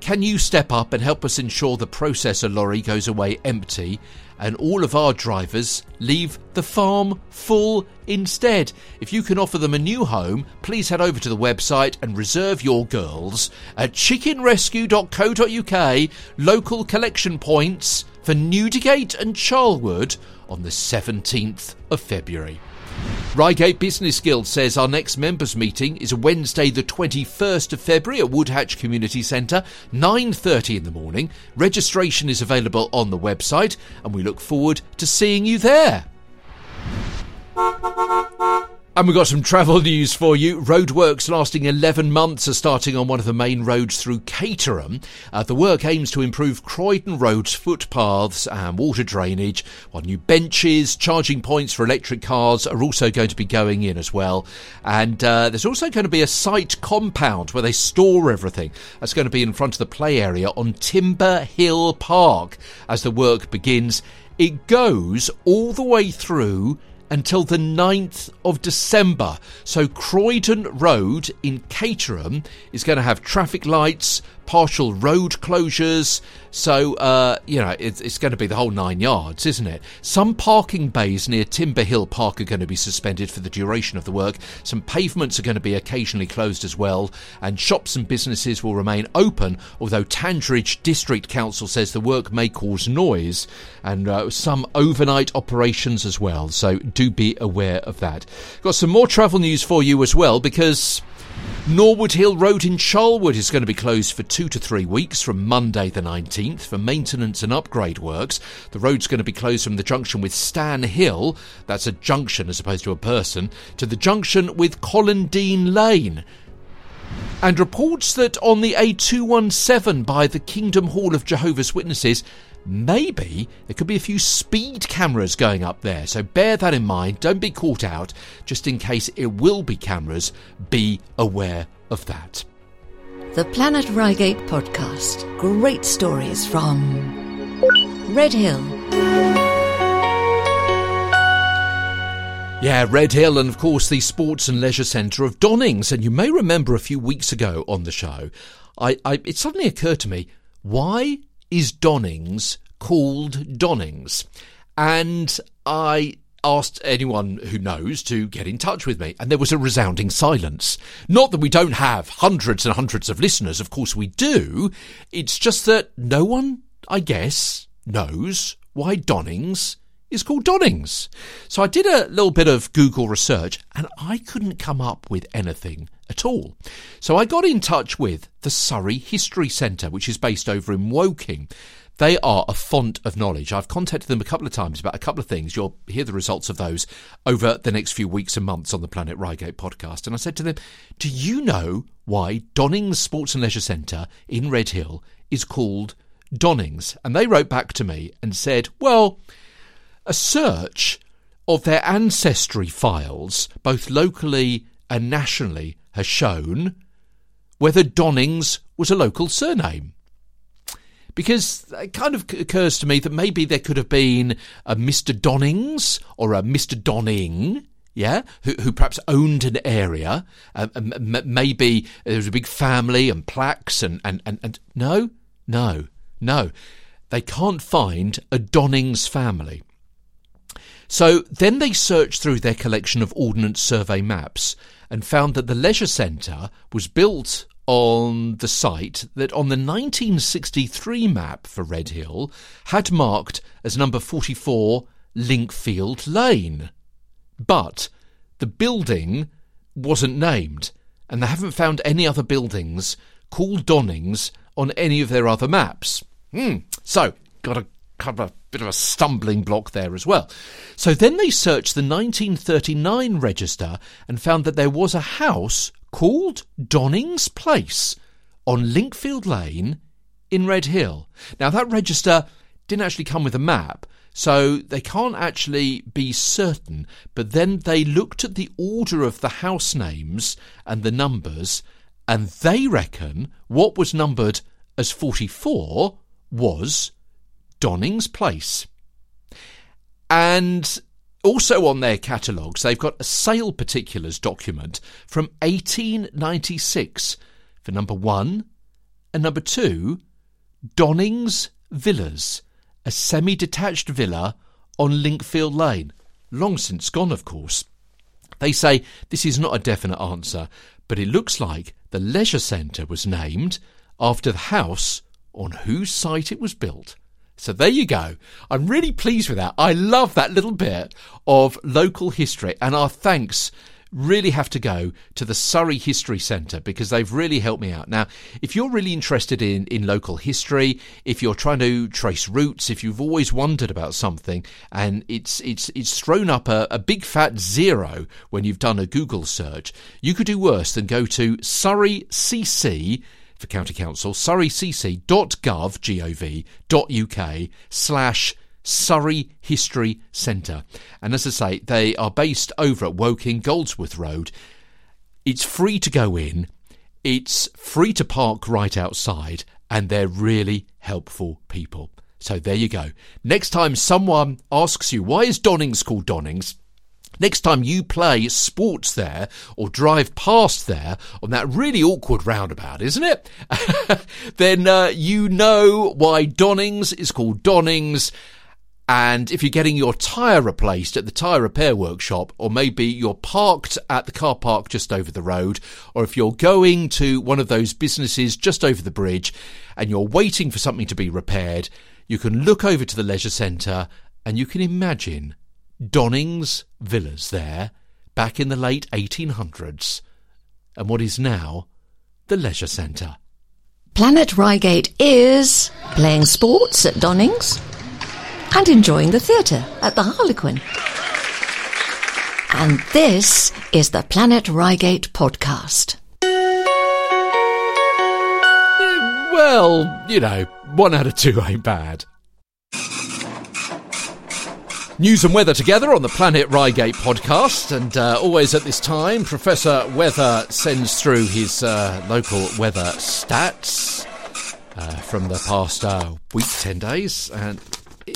can you step up and help us ensure the processor lorry goes away empty and all of our drivers leave the farm full instead? If you can offer them a new home, please head over to the website and reserve your girls at chickenrescue.co.uk, local collection points for Newdigate and Charlwood on the 17th of February. Reigate Business Guild says our next members meeting is Wednesday the 21st of February at Woodhatch Community Centre, 9:30 in the morning. Registration is available on the website, and we look forward to seeing you there. And we've got some travel news for you. Roadworks lasting 11 months are starting on one of the main roads through Caterham. The work aims to improve Croydon Road's footpaths and water drainage, while new benches, charging points for electric cars are also going to be going in as well. And there's also going to be a site compound where they store everything. That's going to be in front of the play area on Timber Hill Park. As the work begins, it goes all the way through until the 9th of December. So Croydon Road in Caterham is going to have traffic lights, partial road closures. So, it's going to be the whole 9 yards, isn't it? Some parking bays near Timber Hill Park are going to be suspended for the duration of the work. Some pavements are going to be occasionally closed as well. And shops and businesses will remain open, although Tangerage District Council says the work may cause noise and some overnight operations as well. So do be aware of that. Got some more travel news for you as well, because Norwood Hill Road in Charlwood is going to be closed for 2 to 3 weeks from Monday the 19th for maintenance and upgrade works. The road's going to be closed from the junction with Stan Hill, that's a junction as opposed to a person, to the junction with Colindine Lane. And reports that on the A217 by the Kingdom Hall of Jehovah's Witnesses, maybe there could be a few speed cameras going up there. So bear that in mind. Don't be caught out. Just in case it will be cameras, be aware of that. The Planet Reigate Podcast. Great stories from Red Hill. Yeah, Red Hill and, of course, the Sports and Leisure Centre of Donyngs. And you may remember a few weeks ago on the show, it suddenly occurred to me, why is Donyngs called Donyngs? And I asked anyone who knows to get in touch with me, and there was a resounding silence. Not that we don't have hundreds and hundreds of listeners, of course we do. It's just that no one, I guess, knows why Donyngs is called Donyngs. So I did a little bit of Google research, and I couldn't come up with anything at all. So I got in touch with the Surrey History Centre, which is based over in Woking. They are a font of knowledge. I've contacted them a couple of times about a couple of things. You'll hear the results of those over the next few weeks and months on the Planet Reigate podcast. And I said to them, do you know why Donyngs Sports and Leisure Centre in Red Hill is called Donyngs? And they wrote back to me and said, well, a search of their ancestry files, both locally and nationally, has shown whether Donyngs was a local surname. Because it kind of occurs to me that maybe there could have been a Mr. Donyngs or a Mr. Donning, yeah, who perhaps owned an area. Maybe there was a big family and plaques and no. They can't find a Donyngs family. So then they searched through their collection of Ordnance Survey maps and found that the leisure centre was built on the site that on the 1963 map for Red Hill had marked as number 44 Linkfield Lane. But the building wasn't named, and they haven't found any other buildings called Donyngs on any of their other maps. So, got a kind of a bit of a stumbling block there as well. So then they searched the 1939 register and found that there was a house called Donyngs Place on Linkfield Lane in Red Hill. Now, that register didn't actually come with a map, so they can't actually be certain, but then they looked at the order of the house names and the numbers, and they reckon what was numbered as 44 was Donyngs Place. And also on their catalogues, they've got a sale particulars document from 1896 for number 1 and number 2, Donyngs Villas, a semi-detached villa on Linkfield Lane. Long since gone, of course. They say this is not a definite answer, but it looks like the leisure centre was named after the house on whose site it was built. So there you go. I'm really pleased with that. I love that little bit of local history, and our thanks really have to go to the Surrey History Centre because they've really helped me out. Now, if you're really interested in local history, if you're trying to trace roots, if you've always wondered about something and it's thrown up a big fat zero when you've done a Google search, you could do worse than go to SurreyCC.com. for County Council, surreycc.gov.uk/Surrey History Centre. And as I say, they are based over at Woking, Goldsworth Road. It's free to go in, it's free to park right outside, and they're really helpful people. So there you go. Next time someone asks you, why is Donyngs called Donyngs? Next time you play sports there or drive past there on that really awkward roundabout, isn't it? Then you know why Donyngs is called Donyngs. And if you're getting your tyre replaced at the tyre repair workshop, or maybe you're parked at the car park just over the road, or if you're going to one of those businesses just over the bridge and you're waiting for something to be repaired, you can look over to the leisure centre and you can imagine Donyngs Villas there back in the late 1800s and what is now the leisure centre. Planet Reigate is playing sports at Donyngs and enjoying the theatre at the Harlequin. And this is the Planet Reigate podcast. Well, you know, 1 out of 2 ain't bad. News and weather together on the Planet Reigate podcast, and always at this time, Professor Weather sends through his local weather stats from the past week, 10 days, and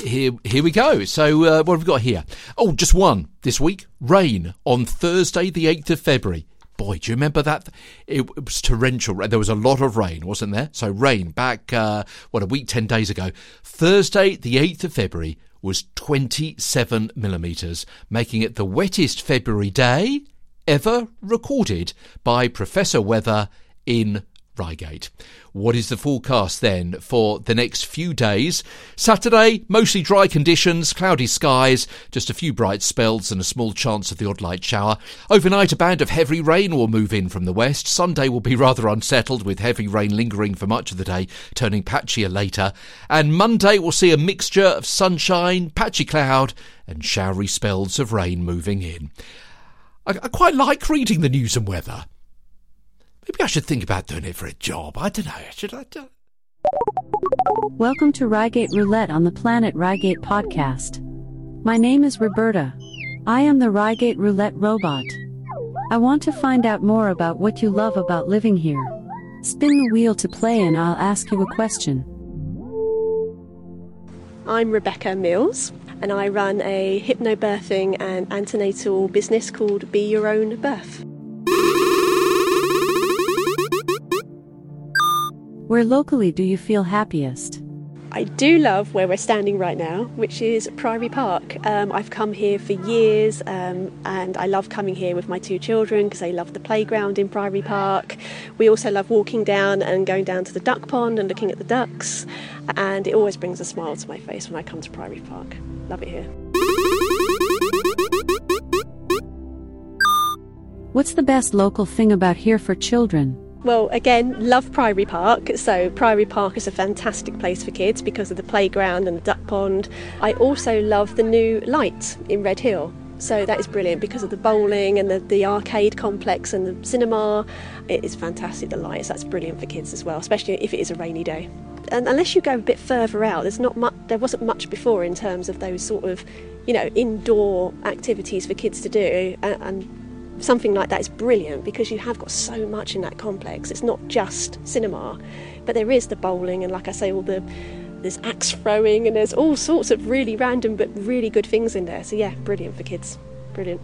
here we go. So what have we got here? Oh, just one this week. Rain on Thursday the 8th of February. Boy, do you remember that? It was torrential. There was a lot of rain, wasn't there? So rain back, a week, 10 days ago. Thursday the 8th of February was 27 millimetres, making it the wettest February day ever recorded by Professor Weather in Reigate. What is the forecast then for the next few days? Saturday, mostly dry conditions, cloudy skies, just a few bright spells and a small chance of the odd light shower. Overnight, a band of heavy rain will move in from the west. Sunday will be rather unsettled, with heavy rain lingering for much of the day, turning patchier later. And Monday will see a mixture of sunshine, patchy cloud and showery spells of rain moving in. I quite like reading the news and weather. Maybe I should think about doing it for a job. I don't know. Should I do? Welcome to Reigate Roulette on the Planet Reigate podcast. My name is Roberta. I am the Reigate Roulette robot. I want to find out more about what you love about living here. Spin the wheel to play and I'll ask you a question. I'm Rebecca Mills and I run a hypnobirthing and antenatal business called Be Your Own Birth. Where locally do you feel happiest? I do love where we're standing right now, which is Priory Park. I've come here for years and I love coming here with my 2 children because they love the playground in Priory Park. We also love walking down and going down to the duck pond and looking at the ducks. And it always brings a smile to my face when I come to Priory Park. Love it here. What's the best local thing about here for children? Well, again, love Priory Park. So Priory Park is a fantastic place for kids because of the playground and the duck pond. I also love the new lights in Red Hill. So that is brilliant because of the bowling and the arcade complex and the cinema. It is fantastic, the lights. That's brilliant for kids as well, especially if it is a rainy day. And unless you go a bit further out, there wasn't much before in terms of those sort of, indoor activities for kids to do. And something like that is brilliant because you have got so much in that complex. It's not just cinema, but there is the bowling and, like I say, there's axe throwing and there's all sorts of really random but really good things in there. So yeah, brilliant for kids. Brilliant.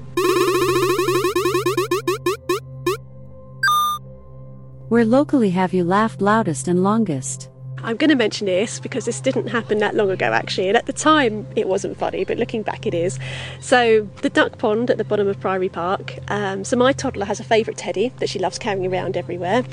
Where locally have you laughed loudest and longest? I'm going to mention this because this didn't happen that long ago actually, and at the time it wasn't funny, but looking back it is. So the duck pond at the bottom of Priory Park. So my toddler has a favourite teddy that she loves carrying around everywhere.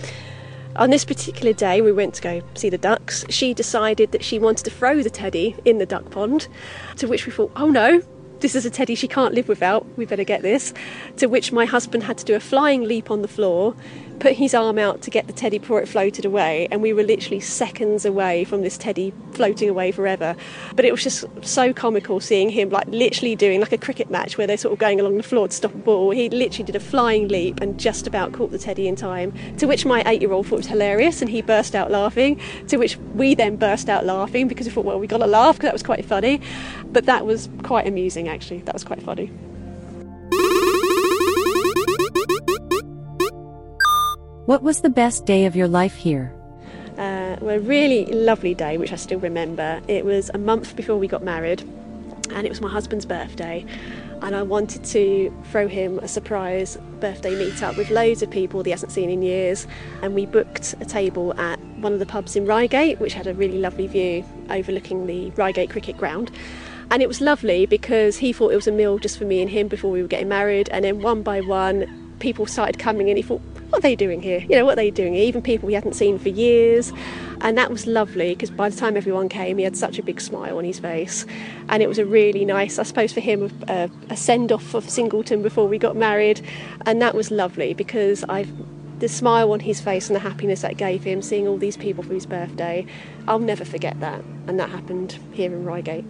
On this particular day, we went to go see the ducks. She decided that she wanted to throw the teddy in the duck pond, to which we thought, oh no, this is a teddy she can't live without, we better get this. To which my husband had to do a flying leap on the floor, put his arm out to get the teddy before it floated away, and we were literally seconds away from this teddy floating away forever. But it was just so comical seeing him literally doing a cricket match where they're sort of going along the floor to stop a ball. He literally did a flying leap and just about caught the teddy in time, to which my 8-year-old thought it was hilarious and he burst out laughing, to which we then burst out laughing because we thought, well, we got to laugh because that was quite funny. But that was quite amusing actually, that was quite funny. What was the best day of your life here? A really lovely day, which I still remember. It was a month before we got married, and it was my husband's birthday. And I wanted to throw him a surprise birthday meet-up with loads of people that he hasn't seen in years. And we booked a table at one of the pubs in Reigate, which had a really lovely view overlooking the Reigate cricket ground. And it was lovely because he thought it was a meal just for me and him before we were getting married. And then one by one, people started coming in. He thought, what are they doing here? What are they doing here? Even people we hadn't seen for years. And that was lovely because by the time everyone came, he had such a big smile on his face. And it was a really nice, I suppose for him, a send-off of Singleton before we got married. And that was lovely because the smile on his face and the happiness that gave him, seeing all these people for his birthday, I'll never forget that. And that happened here in Reigate.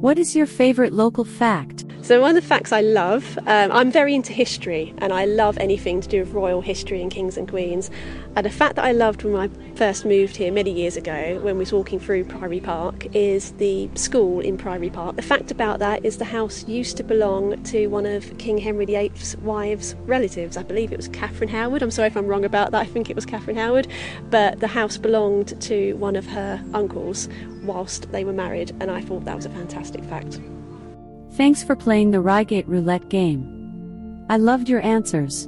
What is your favourite local fact? So one of the facts I love, I'm very into history and I love anything to do with royal history and kings and queens. And a fact that I loved when I first moved here many years ago when we was walking through Priory Park is the school in Priory Park. The fact about that is the house used to belong to one of King Henry VIII's wives' relatives. I believe it was Catherine Howard. I'm sorry if I'm wrong about that. I think it was Catherine Howard. But the house belonged to one of her uncles whilst they were married, and I thought that was a fantastic fact. Thanks for playing the Reigate Roulette game. I loved your answers.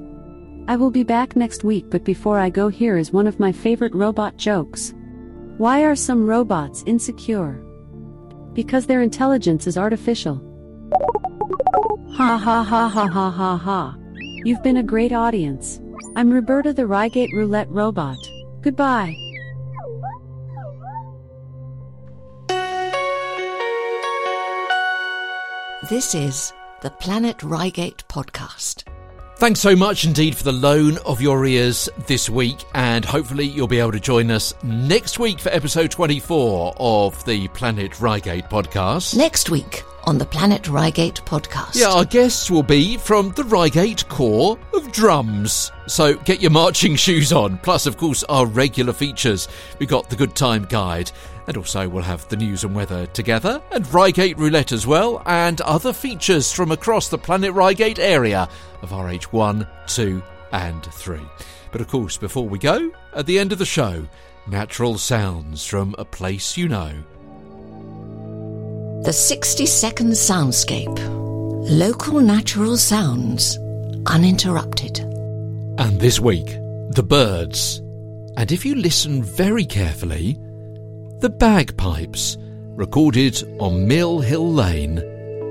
I will be back next week, but before I go, here is one of my favorite robot jokes. Why are some robots insecure? Because their intelligence is artificial. Ha ha ha ha ha ha ha. You've been a great audience. I'm Roberta the Reigate Roulette Robot. Goodbye. This is the Planet Reigate Podcast. Thanks so much indeed for the loan of your ears this week, and hopefully you'll be able to join us next week for episode 24 of the Planet Reigate Podcast. Next week on the Planet Reigate Podcast. Yeah, our guests will be from the Reigate Corps of Drums. So get your marching shoes on. Plus, of course, our regular features. We've got the Good Time Guide, and also we'll have the news and weather together, and Reigate Roulette as well, and other features from across the Planet Reigate area of RH1, 2 and 3. But of course, before we go, at the end of the show, natural sounds from a place you know. The 60-second soundscape. Local natural sounds, uninterrupted. And this week, the birds. And if you listen very carefully, the bagpipes, recorded on Mill Hill Lane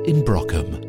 in Brockham.